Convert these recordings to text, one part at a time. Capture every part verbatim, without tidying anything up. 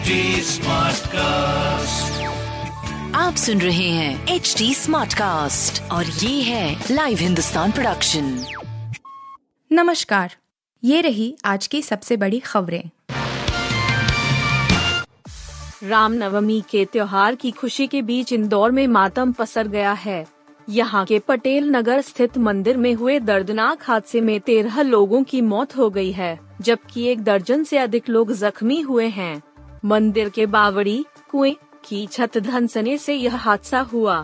Smart cast, आप सुन रहे हैं एच डी स्मार्ट कास्ट और ये है लाइव हिंदुस्तान प्रोडक्शन। नमस्कार, ये रही आज की सबसे बड़ी खबरें। रामनवमी के त्योहार की खुशी के बीच इंदौर में मातम पसर गया है। यहाँ के पटेल नगर स्थित मंदिर में हुए दर्दनाक हादसे में तेरह लोगों की मौत हो गई है, जबकि एक दर्जन से अधिक लोग जख्मी हुए हैं। मंदिर के बावड़ी कुएं की छत धंसने से यह हादसा हुआ।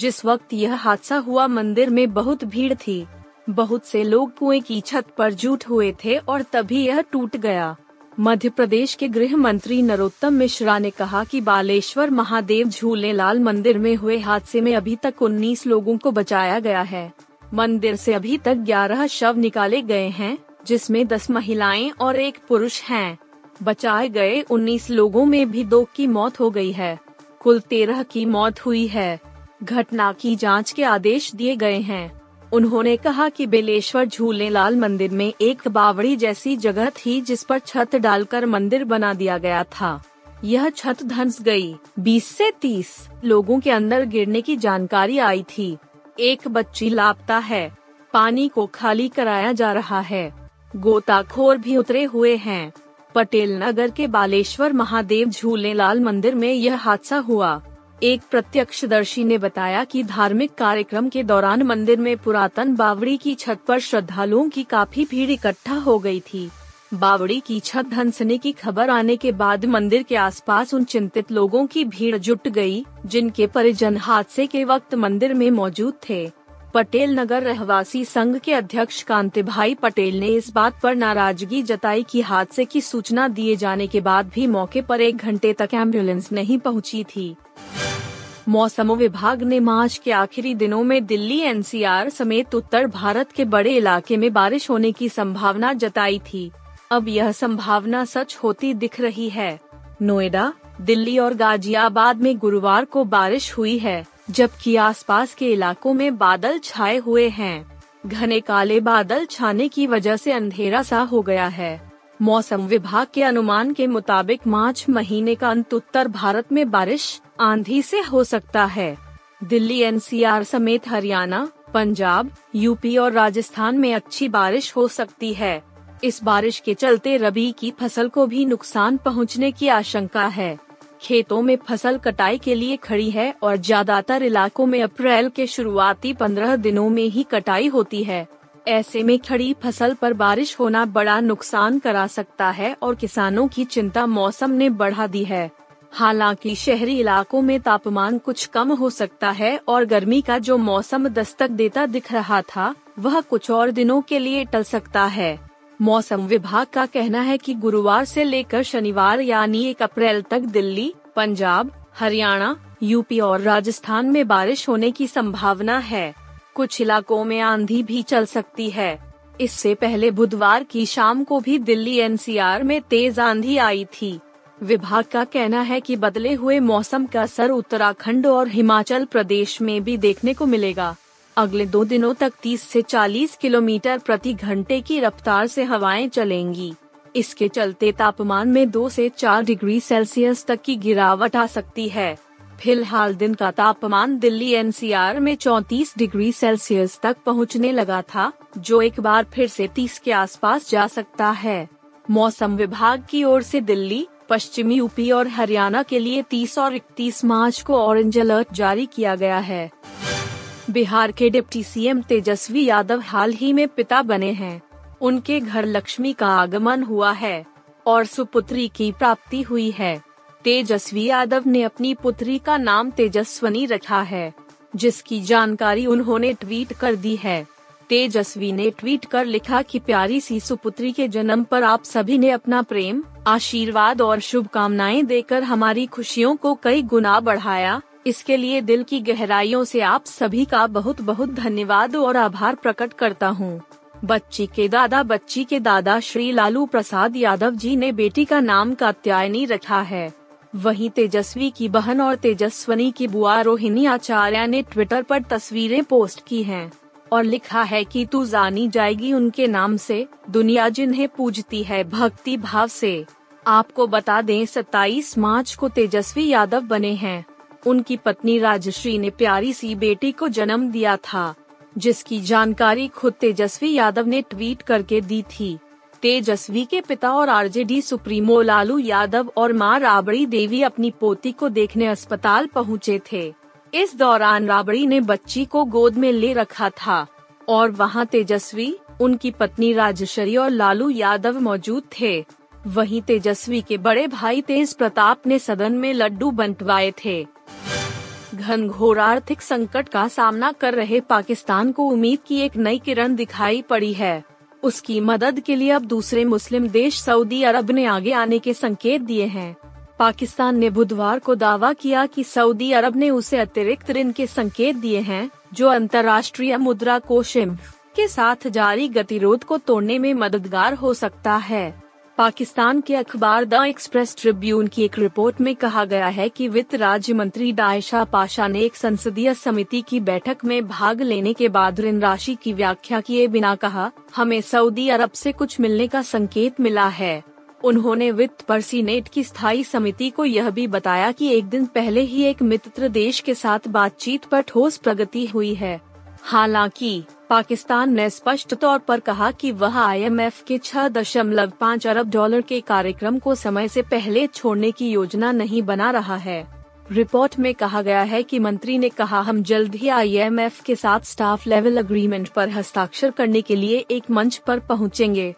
जिस वक्त यह हादसा हुआ मंदिर में बहुत भीड़ थी। बहुत से लोग कुएं की छत पर जुट हुए थे और तभी यह टूट गया। मध्य प्रदेश के गृह मंत्री नरोत्तम मिश्रा ने कहा कि बालेश्वर महादेव झूले लाल मंदिर में हुए हादसे में अभी तक उन्नीस लोगों को बचाया गया है। मंदिर से अभी तक ग्यारह शव निकाले गए हैं, जिसमें दस महिलाएं और एक पुरुष हैं। बचाए गए उन्नीस लोगों में भी दो की मौत हो गई है। कुल तेरह की मौत हुई है। घटना की जांच के आदेश दिए गए हैं। उन्होंने कहा कि बेलेश्वर झूले लाल मंदिर में एक बावड़ी जैसी जगह थी जिस पर छत डालकर मंदिर बना दिया गया था। यह छत धंस गई। बीस से तीस लोगों के अंदर गिरने की जानकारी आई थी। एक बच्ची लापता है। पानी को खाली कराया जा रहा है। गोताखोर भी उतरे हुए हैं। पटेल नगर के बालेश्वर महादेव झूले लाल मंदिर में यह हादसा हुआ। एक प्रत्यक्षदर्शी ने बताया कि धार्मिक कार्यक्रम के दौरान मंदिर में पुरातन बावड़ी की छत पर श्रद्धालुओं की काफी भीड़ इकट्ठा हो गई थी। बावड़ी की छत धंसने की खबर आने के बाद मंदिर के आसपास उन चिंतित लोगों की भीड़ जुट गई, जिनके परिजन हादसे के वक्त मंदिर में मौजूद थे। पटेल नगर रहवासी संघ के अध्यक्ष कांतिभाई पटेल ने इस बात पर नाराजगी जताई कि हादसे की सूचना दिए जाने के बाद भी मौके पर एक घंटे तक एम्बुलेंस नहीं पहुंची थी। मौसम विभाग ने मार्च के आखिरी दिनों में दिल्ली एन सी आर समेत उत्तर भारत के बड़े इलाके में बारिश होने की संभावना जताई थी। अब यह संभावना सच होती दिख रही है। नोएडा, दिल्ली और गाजियाबाद में गुरुवार को बारिश हुई है, जबकि आसपास के इलाकों में बादल छाए हुए हैं। घने काले बादल छाने की वजह से अंधेरा सा हो गया है। मौसम विभाग के अनुमान के मुताबिक मार्च महीने का अंत उत्तर भारत में बारिश, आंधी से हो सकता है। दिल्ली एन सी आर समेत हरियाणा, पंजाब, यू पी और राजस्थान में अच्छी बारिश हो सकती है। इस बारिश के चलते रबी की फसल को भी नुकसान पहुंचने की आशंका है। खेतों में फसल कटाई के लिए खड़ी है और ज्यादातर इलाकों में अप्रैल के शुरुआती पंद्रह दिनों में ही कटाई होती है। ऐसे में खड़ी फसल पर बारिश होना बड़ा नुकसान करा सकता है और किसानों की चिंता मौसम ने बढ़ा दी है। हालांकि शहरी इलाकों में तापमान कुछ कम हो सकता है और गर्मी का जो मौसम दस्तक देता दिख रहा था वह कुछ और दिनों के लिए टल सकता है। मौसम विभाग का कहना है कि गुरुवार से लेकर शनिवार यानी एक अप्रैल तक दिल्ली, पंजाब, हरियाणा, यू पी और राजस्थान में बारिश होने की संभावना है। कुछ इलाकों में आंधी भी चल सकती है। इससे पहले बुधवार की शाम को भी दिल्ली एन सी आर में तेज आंधी आई थी। विभाग का कहना है कि बदले हुए मौसम का असर उत्तराखंड और हिमाचल प्रदेश में भी देखने को मिलेगा। अगले दो दिनों तक तीस से चालीस किलोमीटर प्रति घंटे की रफ्तार से हवाएं चलेंगी। इसके चलते तापमान में दो से चार डिग्री सेल्सियस तक की गिरावट आ सकती है। फिलहाल दिन का तापमान दिल्ली एन सी आर में चौंतीस डिग्री सेल्सियस तक पहुंचने लगा था, जो एक बार फिर से तीस के आसपास जा सकता है। मौसम विभाग की ओर से दिल्ली, पश्चिमी यूपी और हरियाणा के लिए तीस और इकतीस मार्च को ऑरेंज अलर्ट जारी किया गया है। बिहार के deputy C M Tejashwi Yadav हाल ही में पिता बने हैं। उनके घर लक्ष्मी का आगमन हुआ है और सुपुत्री की प्राप्ति हुई है। तेजस्वी यादव ने अपनी पुत्री का नाम तेजस्वनी रखा है, जिसकी जानकारी उन्होंने ट्वीट कर दी है। तेजस्वी ने ट्वीट कर लिखा कि प्यारी सी सुपुत्री के जन्म पर आप सभी ने अपना प्रेम, आशीर्वाद और शुभकामनाएं देकर हमारी खुशियों को कई गुना बढ़ाया। इसके लिए दिल की गहराइयों से आप सभी का बहुत बहुत धन्यवाद और आभार प्रकट करता हूँ। बच्ची के दादा बच्ची के दादा श्री लालू प्रसाद यादव जी ने बेटी का नाम कात्यायनी रखा है। वहीं तेजस्वी की बहन और तेजस्वनी की बुआ रोहिणी आचार्य ने ट्विटर पर तस्वीरें पोस्ट की हैं और लिखा है कि तू जानी जाएगी उनके नाम से, दुनिया जिन्हें पूजती है भक्ति भाव से। आपको बता दें सत्ताईस मार्च को तेजस्वी यादव बने हैं। उनकी पत्नी राजश्री ने प्यारी सी बेटी को जन्म दिया था, जिसकी जानकारी खुद तेजस्वी यादव ने ट्वीट करके दी थी। तेजस्वी के पिता और आरजेडी सुप्रीमो लालू यादव और मां राबड़ी देवी अपनी पोती को देखने अस्पताल पहुंचे थे। इस दौरान राबड़ी ने बच्ची को गोद में ले रखा था और वहां तेजस्वी, उनकी पत्नी राजश्री और लालू यादव मौजूद थे। वहीं तेजस्वी के बड़े भाई तेज प्रताप ने सदन में लड्डू बंटवाए थे। घनघोर आर्थिक संकट का सामना कर रहे पाकिस्तान को उम्मीद की एक नई किरण दिखाई पड़ी है। उसकी मदद के लिए अब दूसरे मुस्लिम देश सऊदी अरब ने आगे आने के संकेत दिए हैं। पाकिस्तान ने बुधवार को दावा किया कि सऊदी अरब ने उसे अतिरिक्त ऋण के संकेत दिए हैं, जो अंतर्राष्ट्रीय मुद्रा कोष के साथ जारी गतिरोध को तोड़ने में मददगार हो सकता है। पाकिस्तान के अखबार द एक्सप्रेस ट्रिब्यून की एक रिपोर्ट में कहा गया है कि वित्त राज्य मंत्री दाइशा पाशा ने एक संसदीय समिति की बैठक में भाग लेने के बाद ऋण राशि की व्याख्या किए बिना कहा, हमें सऊदी अरब से कुछ मिलने का संकेत मिला है। उन्होंने वित्त पर सीनेट की स्थायी समिति को यह भी बताया कि एक दिन पहले ही एक मित्र देश के साथ बातचीत पर ठोस प्रगति हुई है। हालांकि पाकिस्तान ने स्पष्ट तौर पर कहा कि वह आईएमएफ के छह दशमलव पाँच अरब डॉलर के कार्यक्रम को समय से पहले छोड़ने की योजना नहीं बना रहा है। रिपोर्ट में कहा गया है कि मंत्री ने कहा, हम जल्द ही आईएमएफ के साथ स्टाफ लेवल एग्रीमेंट पर हस्ताक्षर करने के लिए एक मंच पर पहुंचेंगे।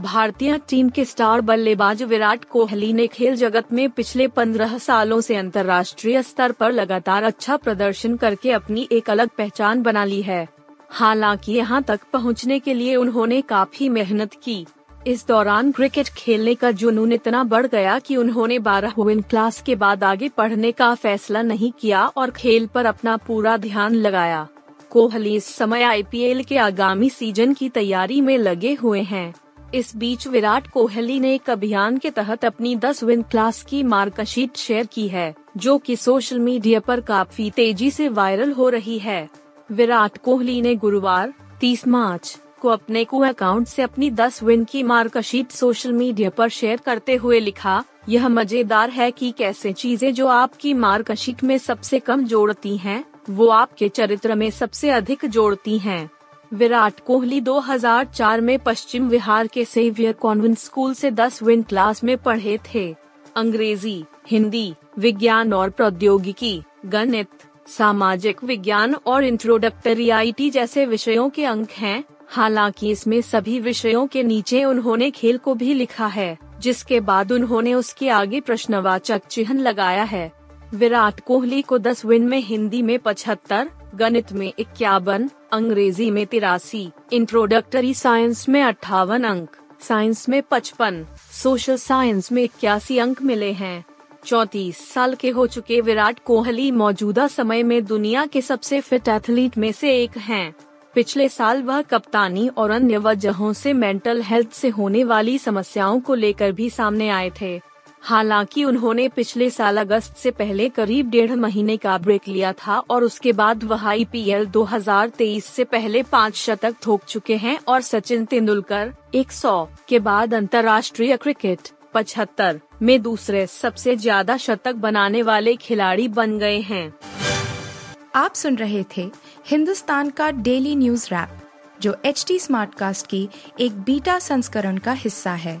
भारतीय टीम के स्टार बल्लेबाज विराट कोहली ने खेल जगत में पिछले पंद्रह सालों से अंतर्राष्ट्रीय स्तर पर लगातार अच्छा प्रदर्शन करके अपनी एक अलग पहचान बना ली है। हालांकि यहां तक पहुंचने के लिए उन्होंने काफी मेहनत की। इस दौरान क्रिकेट खेलने का जुनून इतना बढ़ गया कि उन्होंने बारहवीं क्लास के बाद आगे पढ़ने का फैसला नहीं किया और खेल पर अपना पूरा ध्यान लगाया। कोहली इस समय आईपीएल के आगामी सीजन की तैयारी में लगे हुए हैं। इस बीच विराट कोहली ने एक अभियान के तहत अपनी दसवीं क्लास की मार्कशीट शेयर की है, जो कि सोशल मीडिया पर काफी तेजी से वायरल हो रही है। विराट कोहली ने गुरुवार तीस मार्च को अपने को अकाउंट से अपनी दसवीं की मार्कशीट सोशल मीडिया पर शेयर करते हुए लिखा, यह मजेदार है कि कैसे चीजें जो आपकी मार्कशीट में सबसे कम जोड़ती हैं, वो आपके चरित्र में सबसे अधिक जोड़ती हैं। विराट कोहली दो हज़ार चार में पश्चिम बिहार के सेवियर कॉन्वेंट स्कूल से दसवीं क्लास में पढ़े थे। अंग्रेजी, हिंदी, विज्ञान और प्रौद्योगिकी, गणित, सामाजिक विज्ञान और इंट्रोडक्टरी आईटी जैसे विषयों के अंक हैं। हालांकि इसमें सभी विषयों के नीचे उन्होंने खेल को भी लिखा है, जिसके बाद उन्होंने उसके आगे प्रश्नवाचक चिन्ह लगाया है। विराट कोहली को दसवीं में हिंदी में पचहत्तर, गणित में इक्यावन, अंग्रेजी में तिरासी, इंट्रोडक्टरी साइंस में अट्ठावन अंक, साइंस में पचपन, सोशल साइंस में इक्यासी अंक मिले हैं। चौंतीस साल के हो चुके विराट कोहली मौजूदा समय में दुनिया के सबसे फिट एथलीट में से एक हैं। पिछले साल वह कप्तानी और अन्य वजहों से मेंटल हेल्थ से होने वाली समस्याओं को लेकर भी सामने आए थे। हालांकि उन्होंने पिछले साल अगस्त से पहले करीब डेढ़ महीने का ब्रेक लिया था और उसके बाद वह आईपीएल दो हज़ार तेईस से पहले पाँच शतक ठोक चुके हैं और सचिन तेंदुलकर एक सौ के बाद अंतर्राष्ट्रीय क्रिकेट पचहत्तर में दूसरे सबसे ज्यादा शतक बनाने वाले खिलाड़ी बन गए हैं। आप सुन रहे थे हिंदुस्तान का डेली न्यूज रैप, जो एच टी स्मार्टकास्ट की एक बीटा संस्करण का हिस्सा है।